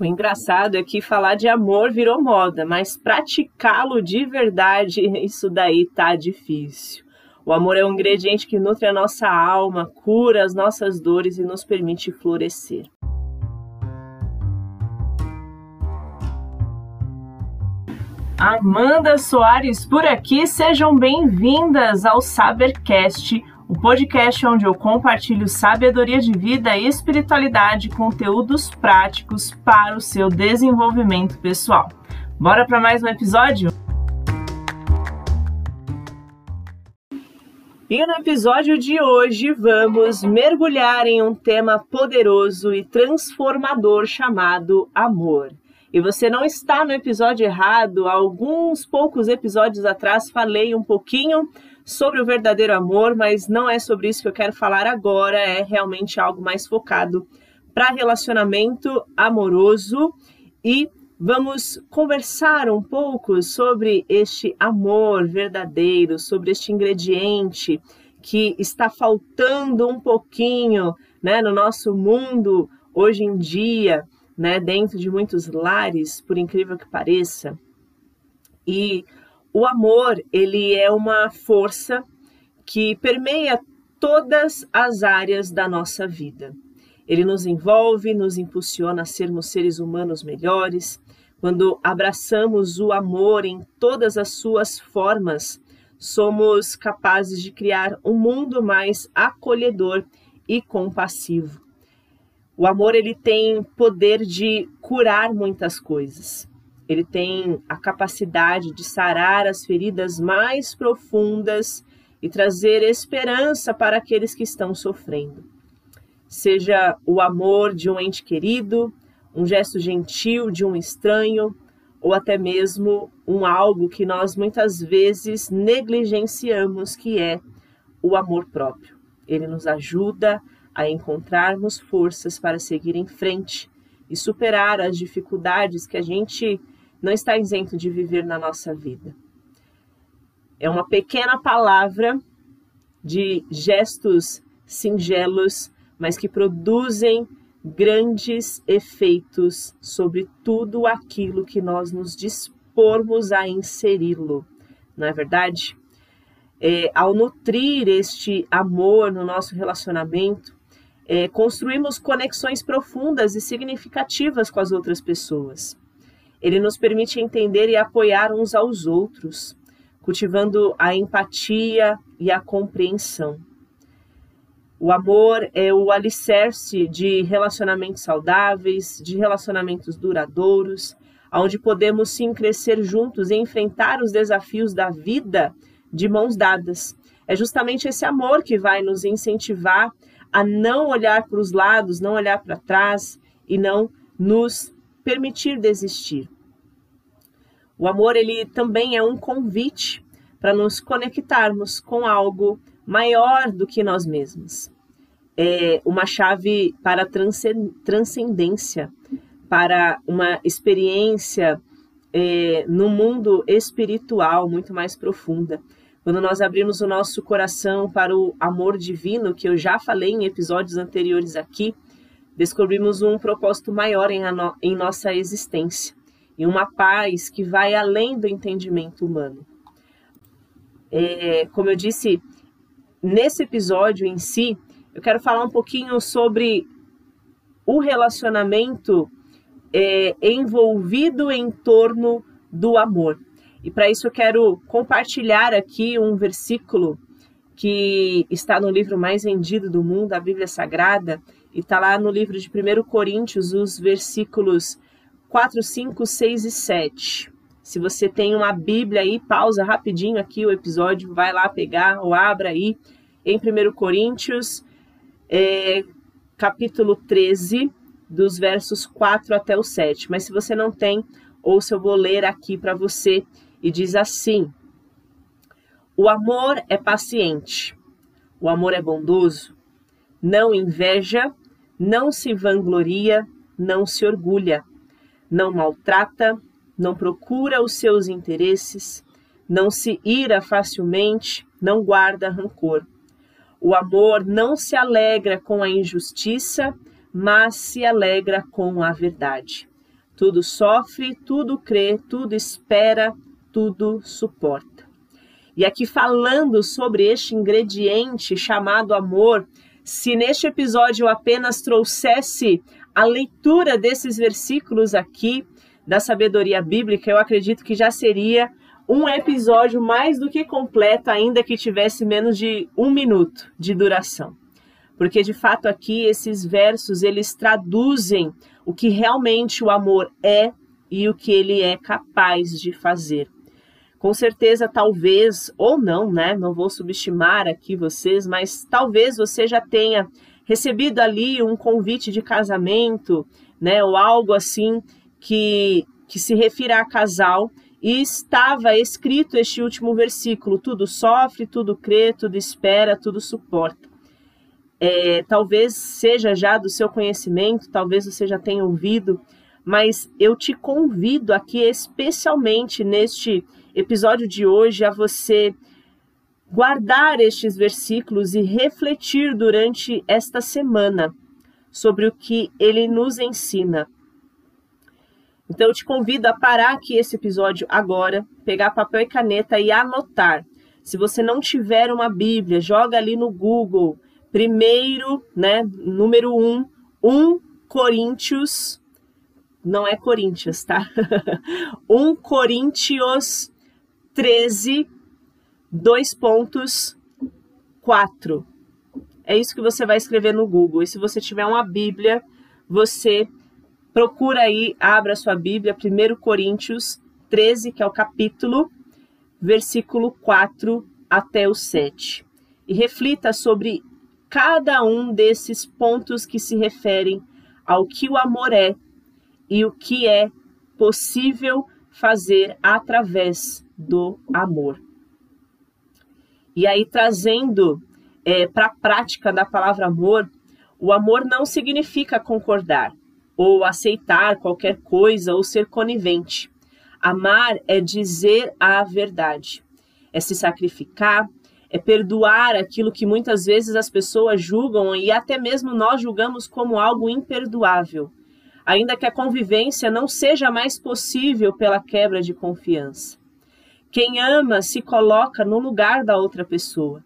O engraçado é que falar de amor virou moda, mas praticá-lo de verdade, isso daí tá difícil. O amor é um ingrediente que nutre a nossa alma, cura as nossas dores e nos permite florescer. Amanda Soares por aqui, sejam bem-vindas ao SaberCast, o podcast onde eu compartilho sabedoria de vida e espiritualidade, conteúdos práticos para o seu desenvolvimento pessoal. Bora para mais um episódio? E no episódio de hoje vamos mergulhar em um tema poderoso e transformador chamado amor. E você não está no episódio errado, alguns poucos episódios atrás falei um pouquinho sobre o verdadeiro amor, mas não é sobre isso que eu quero falar agora, é realmente algo mais focado para relacionamento amoroso. E vamos conversar um pouco sobre este amor verdadeiro, sobre este ingrediente que está faltando um pouquinho, né, no nosso mundo hoje em dia. Né, dentro de muitos lares, por incrível que pareça. E o amor, ele é uma força que permeia todas as áreas da nossa vida. Ele nos envolve, nos impulsiona a sermos seres humanos melhores. Quando abraçamos o amor em todas as suas formas, somos capazes de criar um mundo mais acolhedor e compassivo. O amor, ele tem poder de curar muitas coisas. Ele tem a capacidade de sarar as feridas mais profundas e trazer esperança para aqueles que estão sofrendo. Seja o amor de um ente querido, um gesto gentil de um estranho, ou até mesmo algo que nós muitas vezes negligenciamos, que é o amor próprio. Ele nos ajuda a encontrarmos forças para seguir em frente e superar as dificuldades que a gente não está isento de viver na nossa vida. É uma pequena palavra de gestos singelos, mas que produzem grandes efeitos sobre tudo aquilo que nós nos dispormos a inseri-lo, não é verdade? Ao nutrir este amor no nosso relacionamento, construímos conexões profundas e significativas com as outras pessoas. Ele nos permite entender e apoiar uns aos outros, cultivando a empatia e a compreensão. O amor é o alicerce de relacionamentos saudáveis, de relacionamentos duradouros, onde podemos sim crescer juntos e enfrentar os desafios da vida de mãos dadas. É justamente esse amor que vai nos incentivar a não olhar para os lados, não olhar para trás e não nos permitir desistir. O amor, ele também é um convite para nos conectarmos com algo maior do que nós mesmos. É uma chave para a transcendência, para uma experiência no mundo espiritual muito mais profunda. Quando nós abrimos o nosso coração para o amor divino, que eu já falei em episódios anteriores aqui, descobrimos um propósito maior em nossa existência e uma paz que vai além do entendimento humano. Como eu disse, nesse episódio em si, eu quero falar um pouquinho sobre o relacionamento envolvido em torno do amor. E para isso eu quero compartilhar aqui um versículo que está no livro mais vendido do mundo, a Bíblia Sagrada, e está lá no livro de 1 Coríntios, os versículos 4, 5, 6 e 7. Se você tem uma Bíblia aí, pausa rapidinho aqui o episódio, vai lá pegar ou abra aí em 1 Coríntios, capítulo 13, dos versos 4 até o 7. Mas se você não tem, ouça, eu vou ler aqui para você, e diz assim: o amor é paciente, o amor é bondoso, não inveja, não se vangloria, não se orgulha, não maltrata, não procura os seus interesses, não se ira facilmente, não guarda rancor. O amor não se alegra com a injustiça, mas se alegra com a verdade. tudo sofre, tudo crê, tudo espera, tudo suporta. E aqui falando sobre este ingrediente chamado amor, se neste episódio eu apenas trouxesse a leitura desses versículos aqui da sabedoria bíblica, eu acredito que já seria um episódio mais do que completo, ainda que tivesse menos de 1 minuto de duração. Porque de fato aqui esses versos, eles traduzem o que realmente o amor é e o que ele é capaz de fazer. Com certeza, talvez, ou não, né? Não vou subestimar aqui vocês, mas talvez você já tenha recebido ali um convite de casamento, né? Ou algo assim que se refira a casal, e estava escrito este último versículo: tudo sofre, tudo crê, tudo espera, tudo suporta. Talvez seja já do seu conhecimento, talvez você já tenha ouvido, mas eu te convido aqui, especialmente neste episódio de hoje, a você guardar estes versículos e refletir durante esta semana sobre o que ele nos ensina. Então eu te convido a parar aqui esse episódio agora, pegar papel e caneta e anotar. Se você não tiver uma Bíblia, joga ali no Google, primeiro, né, número 1, 1 Coríntios, não é Coríntios, tá? 1 Coríntios 13, 2.4. É isso que você vai escrever no Google. E se você tiver uma Bíblia, você procura aí, abra sua Bíblia, 1 Coríntios 13, que é o capítulo, versículo 4 até o 7. E reflita sobre cada um desses pontos que se referem ao que o amor é e o que é possível fazer através do amor. E aí, trazendo para a prática da palavra amor, o amor não significa concordar ou aceitar qualquer coisa, ou ser conivente. Amar é dizer a verdade, é se sacrificar, é perdoar aquilo que muitas vezes as pessoas julgam, e até mesmo nós julgamos como algo imperdoável, ainda que a convivência não seja mais possível pela quebra de confiança. Quem ama se coloca no lugar da outra pessoa,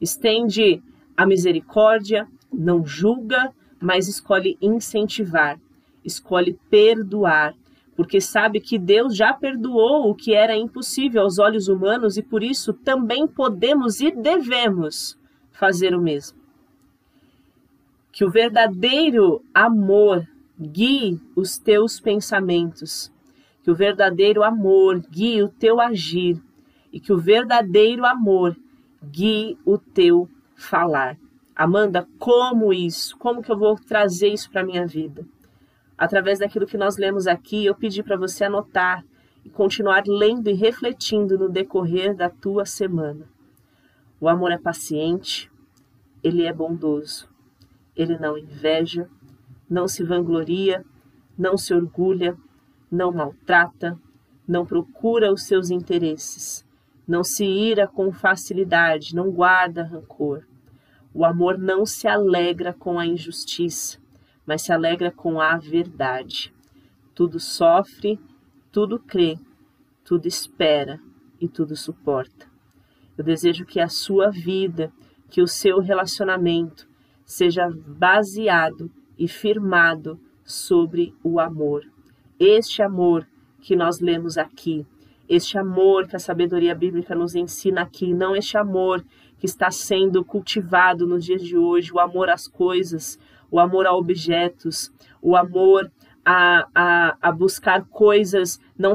estende a misericórdia, não julga, mas escolhe incentivar. Escolhe perdoar, porque sabe que Deus já perdoou o que era impossível aos olhos humanos, e por isso também podemos e devemos fazer o mesmo. Que o verdadeiro amor guie os teus pensamentos, que o verdadeiro amor guie o teu agir, e que o verdadeiro amor guie o teu falar. Amanda, como isso? Como que eu vou trazer isso para a minha vida? Através daquilo que nós lemos aqui, eu pedi para você anotar e continuar lendo e refletindo no decorrer da tua semana. O amor é paciente, ele é bondoso, ele não inveja, não se vangloria, não se orgulha, não maltrata, não procura os seus interesses, não se ira com facilidade, não guarda rancor. O amor não se alegra com a injustiça, mas se alegra com a verdade. Tudo sofre, tudo crê, tudo espera e tudo suporta. Eu desejo que a sua vida, que o seu relacionamento seja baseado e firmado sobre o amor. Este amor que nós lemos aqui, este amor que a sabedoria bíblica nos ensina aqui, não este amor que está sendo cultivado nos dias de hoje, o amor às coisas, o amor a objetos, o amor a buscar coisas, não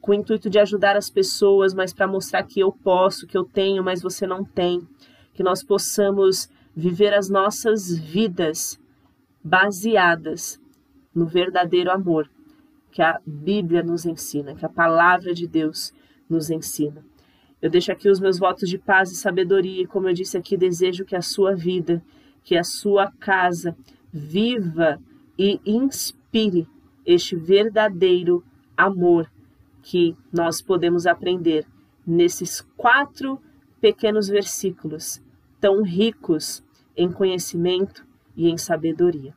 com o intuito de ajudar as pessoas, mas para mostrar que eu posso, que eu tenho, mas você não tem. Que nós possamos viver as nossas vidas baseadas no verdadeiro amor que a Bíblia nos ensina, que a palavra de Deus nos ensina. Eu deixo aqui os meus votos de paz e sabedoria, e como eu disse aqui, desejo que a sua vida, que a sua casa viva e inspire este verdadeiro amor que nós podemos aprender nesses 4 pequenos versículos tão ricos em conhecimento e em sabedoria.